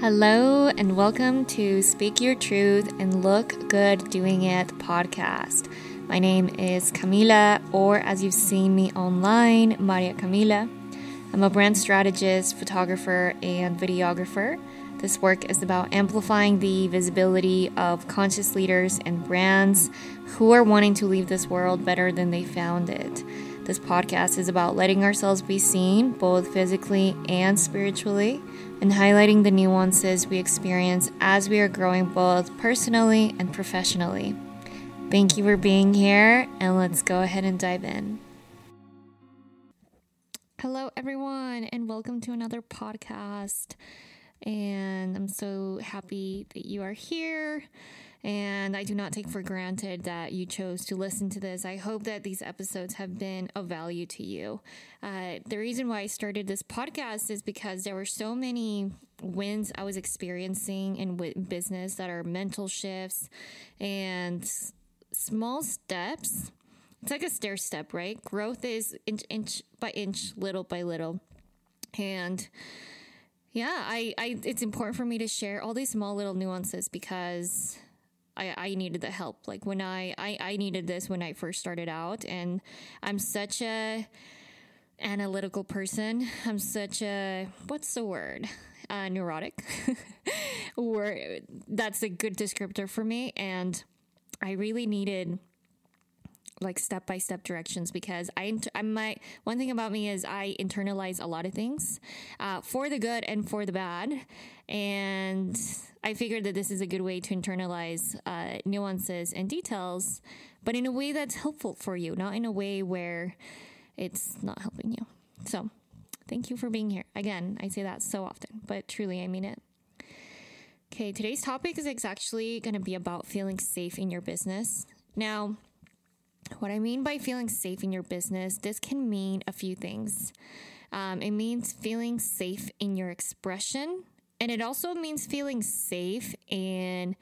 Hello and welcome to Speak Your Truth and Look Good Doing It podcast. My name is Camila, or as you've seen me online, Maria Camila. I'm a brand strategist, photographer, and videographer. This work is about amplifying the visibility of conscious leaders and brands who are wanting to leave this world better than they found it. This podcast is about letting ourselves be seen, both physically and spiritually, and highlighting the nuances we experience as we are growing both personally and professionally. Thank you for being here, and let's go ahead and dive in. Hello, everyone, and welcome to another podcast. And I'm so happy that you are here. And I do not take for granted that you chose to listen to this. I hope that these episodes have been of value to you. The reason why I started this podcast is because there were so many wins I was experiencing in business that are mental shifts and small steps. It's like a stair step, right? Growth is inch by inch, little by little. And yeah, it's important for me to share all these small little nuances because I needed the help. Like when I needed this when I first started out, and I'm such a analytical person. I'm such a, what's the word? Neurotic. Or that's a good descriptor for me. And I really needed like step-by-step directions because one thing about me is I internalize a lot of things for the good and for the bad. And I figured that this is a good way to internalize nuances and details, but in a way that's helpful for you, not in a way where it's not helping you. So thank you for being here. Again, I say that so often, but truly I mean it. Okay, today's topic is actually going to be about feeling safe in your business. Now, what I mean by feeling safe in your business, this can mean a few things. It means feeling safe in your expression, and it also means feeling safe in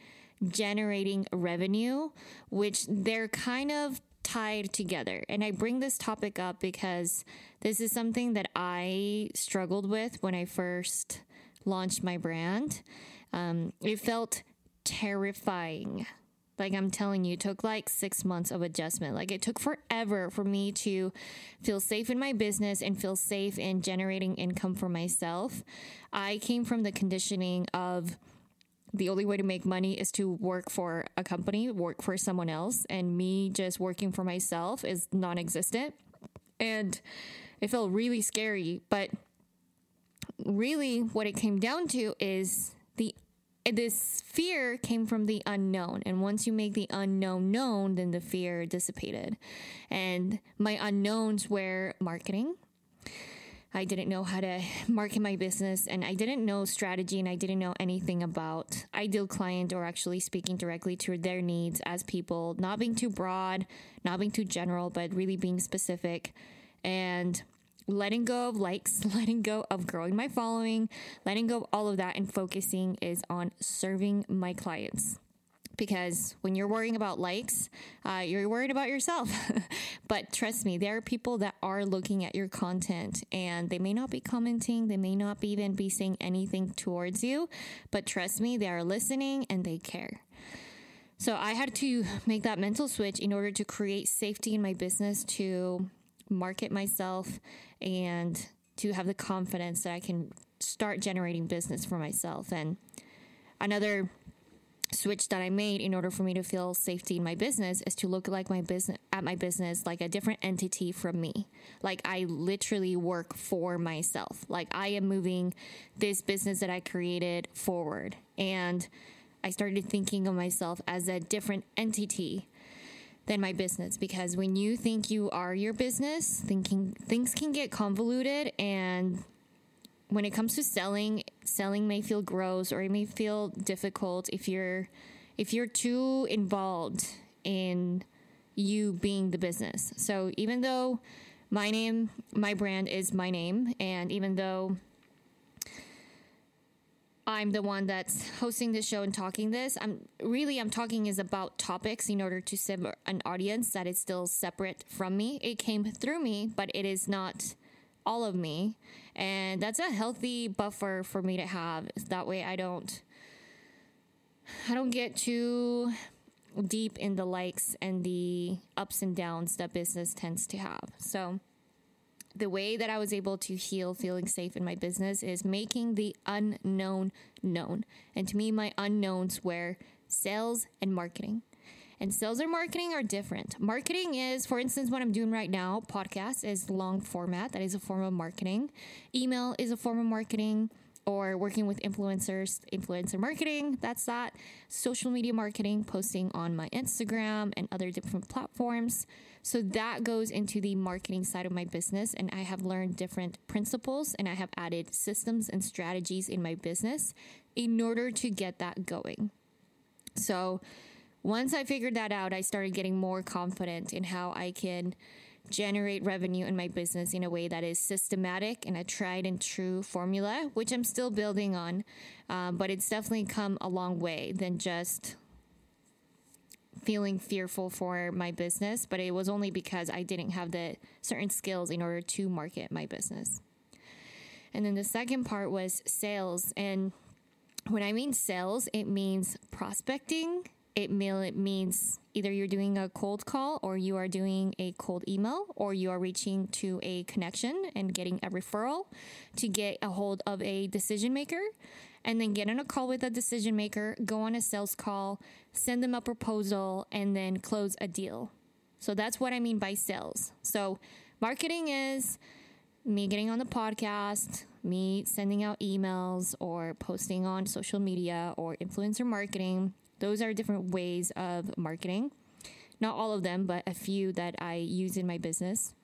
generating revenue, which they're kind of tied together. And I bring this topic up because this is something that I struggled with when I first launched my brand. It felt terrifying. Like I'm telling you, it took like 6 months of adjustment. Like it took forever for me to feel safe in my business and feel safe in generating income for myself. I came from the conditioning of the only way to make money is to work for a company, work for someone else. And me just working for myself is non-existent. And it felt really scary. But really what it came down to is this fear came from the unknown. And once you make the unknown known, then the fear dissipated. And my unknowns were marketing. I didn't know how to market my business, and I didn't know strategy, and I didn't know anything about ideal client or actually speaking directly to their needs as people, not being too broad, not being too general, but really being specific. And letting go of likes, letting go of growing my following, letting go of all of that, and focusing is on serving my clients. Because when you're worrying about likes, you're worried about yourself. But trust me, there are people that are looking at your content, and they may not be commenting. They may not even be saying anything towards you. But trust me, they are listening and they care. So I had to make that mental switch in order to create safety in my business to market myself and to have the confidence that I can start generating business for myself. And another switch that I made in order for me to feel safety in my business is to look like my business like a different entity from me. Like I literally work for myself. Like I am moving this business that I created forward. And I started thinking of myself as a different entity than my business, because when you think you are your business, thinking things can get convoluted. And when it comes to selling may feel gross, or it may feel difficult if you're too involved in you being the business. So even though my brand is my name, and even though I'm the one that's hosting this show and talking this, I'm talking is about topics in order to serve an audience that is still separate from me. It came through me, but it is not all of me. And that's a healthy buffer for me to have. That way I don't get too deep in the likes and the ups and downs that business tends to have. So the way that I was able to heal feeling safe in my business is making the unknown known. And to me, my unknowns were sales and marketing. And sales and marketing are different. Marketing is, for instance, what I'm doing right now, podcast is long format. That is a form of marketing. Email is a form of marketing, or working with influencers, influencer marketing. That's that. Social media marketing, posting on my Instagram and other different platforms. So that goes into the marketing side of my business. And I have learned different principles, and I have added systems and strategies in my business in order to get that going. So once I figured that out, I started getting more confident in how I can generate revenue in my business in a way that is systematic and a tried and true formula, which I'm still building on. But it's definitely come a long way than just feeling fearful for my business. But it was only because I didn't have the certain skills in order to market my business. And then the second part was sales. And when I mean sales, it means prospecting. It means either you're doing a cold call, or you are doing a cold email, or you are reaching to a connection and getting a referral to get a hold of a decision maker, and then get on a call with a decision maker, go on a sales call, send them a proposal, and then close a deal. So that's what I mean by sales. So marketing is me getting on the podcast, me sending out emails or posting on social media or influencer marketing. Those are different ways of marketing. Not all of them, but a few that I use in my business.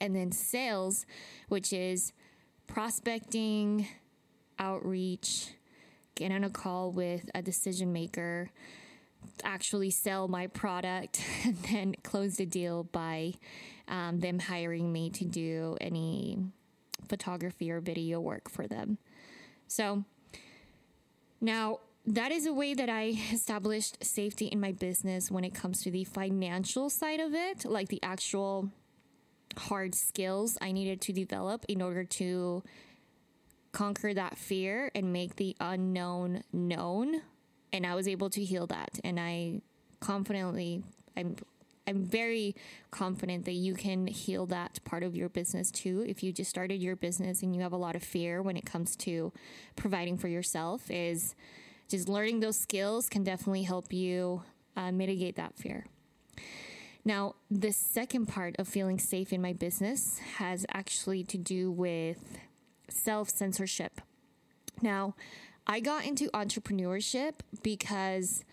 And then sales, which is prospecting, outreach, get on a call with a decision maker, actually sell my product, and then close the deal by them hiring me to do any photography or video work for them. So now, that is a way that I established safety in my business when it comes to the financial side of it, like the actual hard skills I needed to develop in order to conquer that fear and make the unknown known. And I was able to heal that. And I'm very confident that you can heal that part of your business too. If you just started your business and you have a lot of fear when it comes to providing for yourself, is just learning those skills can definitely help you mitigate that fear. Now, the second part of feeling safe in my business has actually to do with self-censorship. Now, I got into entrepreneurship because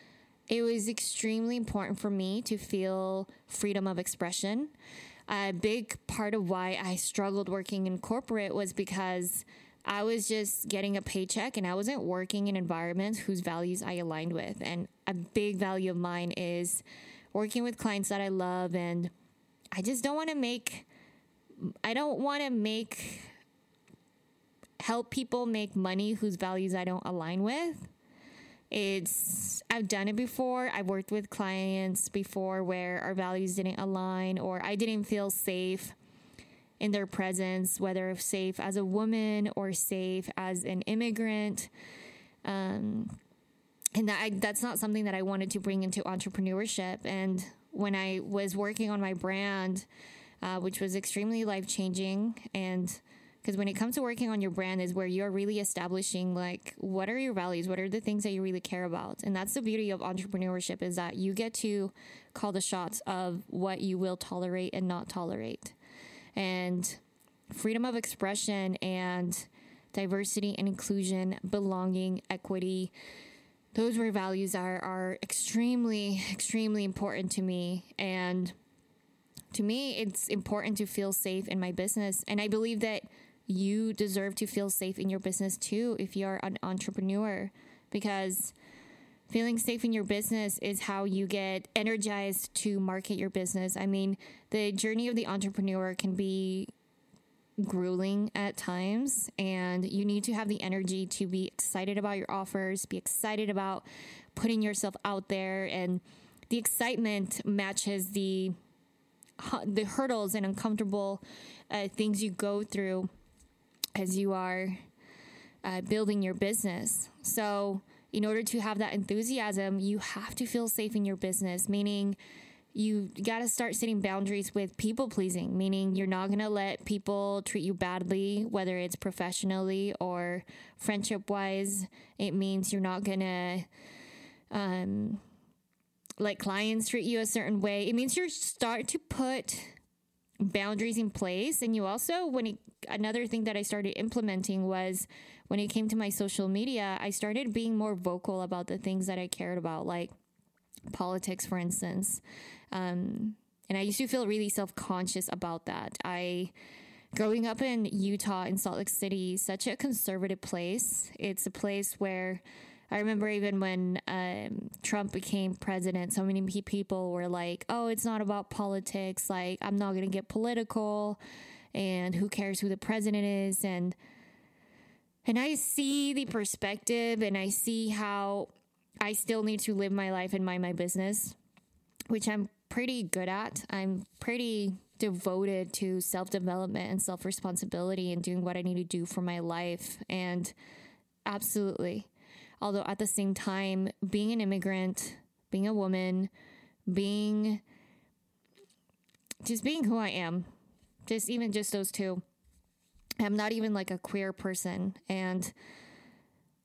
it was extremely important for me to feel freedom of expression. A big part of why I struggled working in corporate was because I was just getting a paycheck and I wasn't working in environments whose values I aligned with. And a big value of mine is working with clients that I love. And I just help people make money whose values I don't align with. I've done it before. I've worked with clients before where our values didn't align, or I didn't feel safe in their presence, whether safe as a woman or safe as an immigrant. And that's not something that I wanted to bring into entrepreneurship. And when I was working on my brand, which was extremely life-changing, and because when it comes to working on your brand is where you're really establishing, like, what are your values? What are the things that you really care about? And that's the beauty of entrepreneurship, is that you get to call the shots of what you will tolerate and not tolerate. And freedom of expression and diversity and inclusion, belonging, equity, those were values that are extremely, extremely important to me. And to me, it's important to feel safe in my business. And I believe that you deserve to feel safe in your business too if you're an entrepreneur, because feeling safe in your business is how you get energized to market your business. I mean, the journey of the entrepreneur can be grueling at times, and you need to have the energy to be excited about your offers, be excited about putting yourself out there, and the excitement matches the the hurdles and uncomfortable things you go through as you are building your business. So in order to have that enthusiasm, you have to feel safe in your business, meaning you got to start setting boundaries with people pleasing, meaning you're not going to let people treat you badly, whether it's professionally or friendship wise. It means you're not going to let clients treat you a certain way. It means you start to put boundaries in place. And you also, another thing that I started implementing was when it came to my social media, I started being more vocal about the things that I cared about, like politics, for instance. And I used to feel really self-conscious about that. Growing up in Utah, in Salt Lake City, such a conservative place. It's a place where I remember even when Trump became president, so many people were like, oh, it's not about politics. Like, I'm not going to get political, and who cares who the president is? And I see the perspective, and I see how I still need to live my life and mind my business, which I'm pretty good at. I'm pretty devoted to self-development and self-responsibility and doing what I need to do for my life. And absolutely. Although at the same time, being an immigrant, being a woman, being who I am, even those two, I'm not even like a queer person,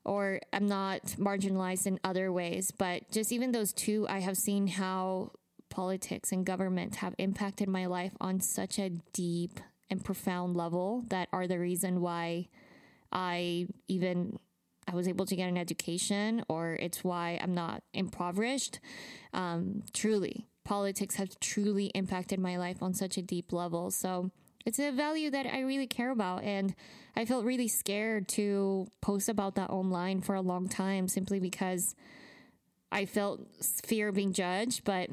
or I'm not marginalized in other ways, but just even those two, I have seen how politics and government have impacted my life on such a deep and profound level that are the reason why I was able to get an education, or it's why I'm not impoverished. Truly, politics has truly impacted my life on such a deep level. So it's a value that I really care about. And I felt really scared to post about that online for a long time, simply because I felt fear of being judged. But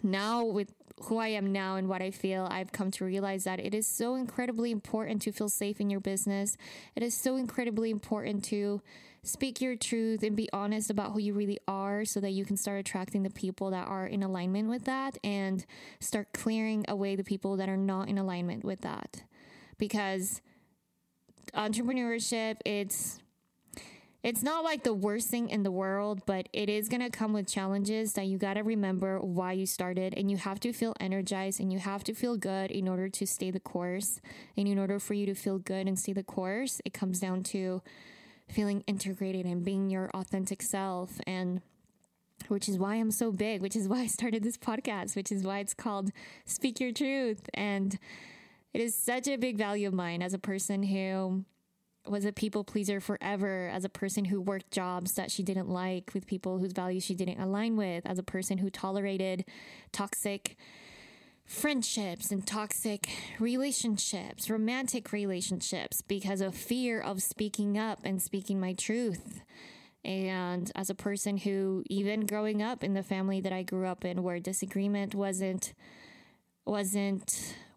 now, with who I am now and what I feel, I've come to realize that it is so incredibly important to feel safe in your business. It is so incredibly important to speak your truth and be honest about who you really are, so that you can start attracting the people that are in alignment with that, and start clearing away the people that are not in alignment with that. Because entrepreneurship, it's not like the worst thing in the world, but it is going to come with challenges that you got to remember why you started, and you have to feel energized and you have to feel good in order to stay the course. And in order for you to feel good and stay the course, it comes down to feeling integrated and being your authentic self. And which is why I'm so big, which is why I started this podcast, which is why it's called Speak Your Truth. And it is such a big value of mine as a person who was a people pleaser forever, as a person who worked jobs that she didn't like, with people whose values she didn't align with, as a person who tolerated toxic friendships and toxic relationships, romantic relationships, because of fear of speaking up and speaking my truth. And as a person who, even growing up in the family that I grew up in, where disagreement wasn't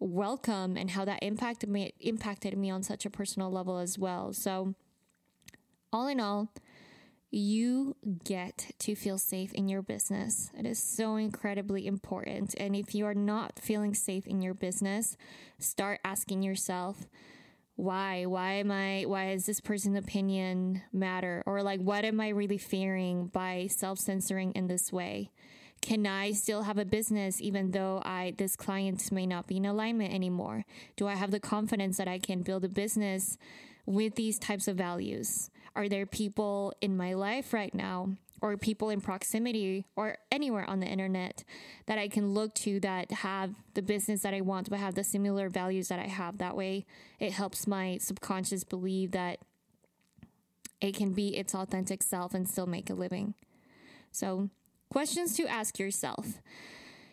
welcome, and how that impacted me on such a personal level as well. So all in all, you get to feel safe in your business. It is so incredibly important. And if you are not feeling safe in your business, start asking yourself, why is this person's opinion matter? Or like, what am I really fearing by self-censoring in this way? Can I still have a business even though this client may not be in alignment anymore? Do I have the confidence that I can build a business with these types of values? Are there people in my life right now, or people in proximity, or anywhere on the internet, that I can look to that have the business that I want, but have the similar values that I have? That way, it helps my subconscious believe that it can be its authentic self and still make a living. So, questions to ask yourself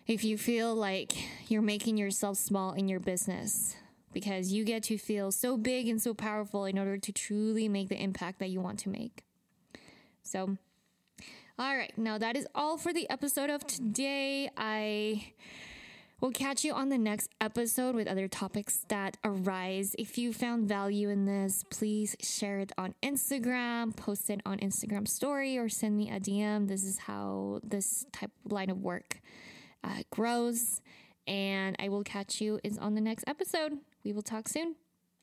if you feel like you're making yourself small in your business, because you get to feel so big and so powerful in order to truly make the impact that you want to make. So, all right, now that is all for the episode of today. We'll catch you on the next episode with other topics that arise. If you found value in this, please share it on Instagram, post it on Instagram story, or send me a DM. This is how this line of work grows. and I will catch you on the next episode. We will talk soon.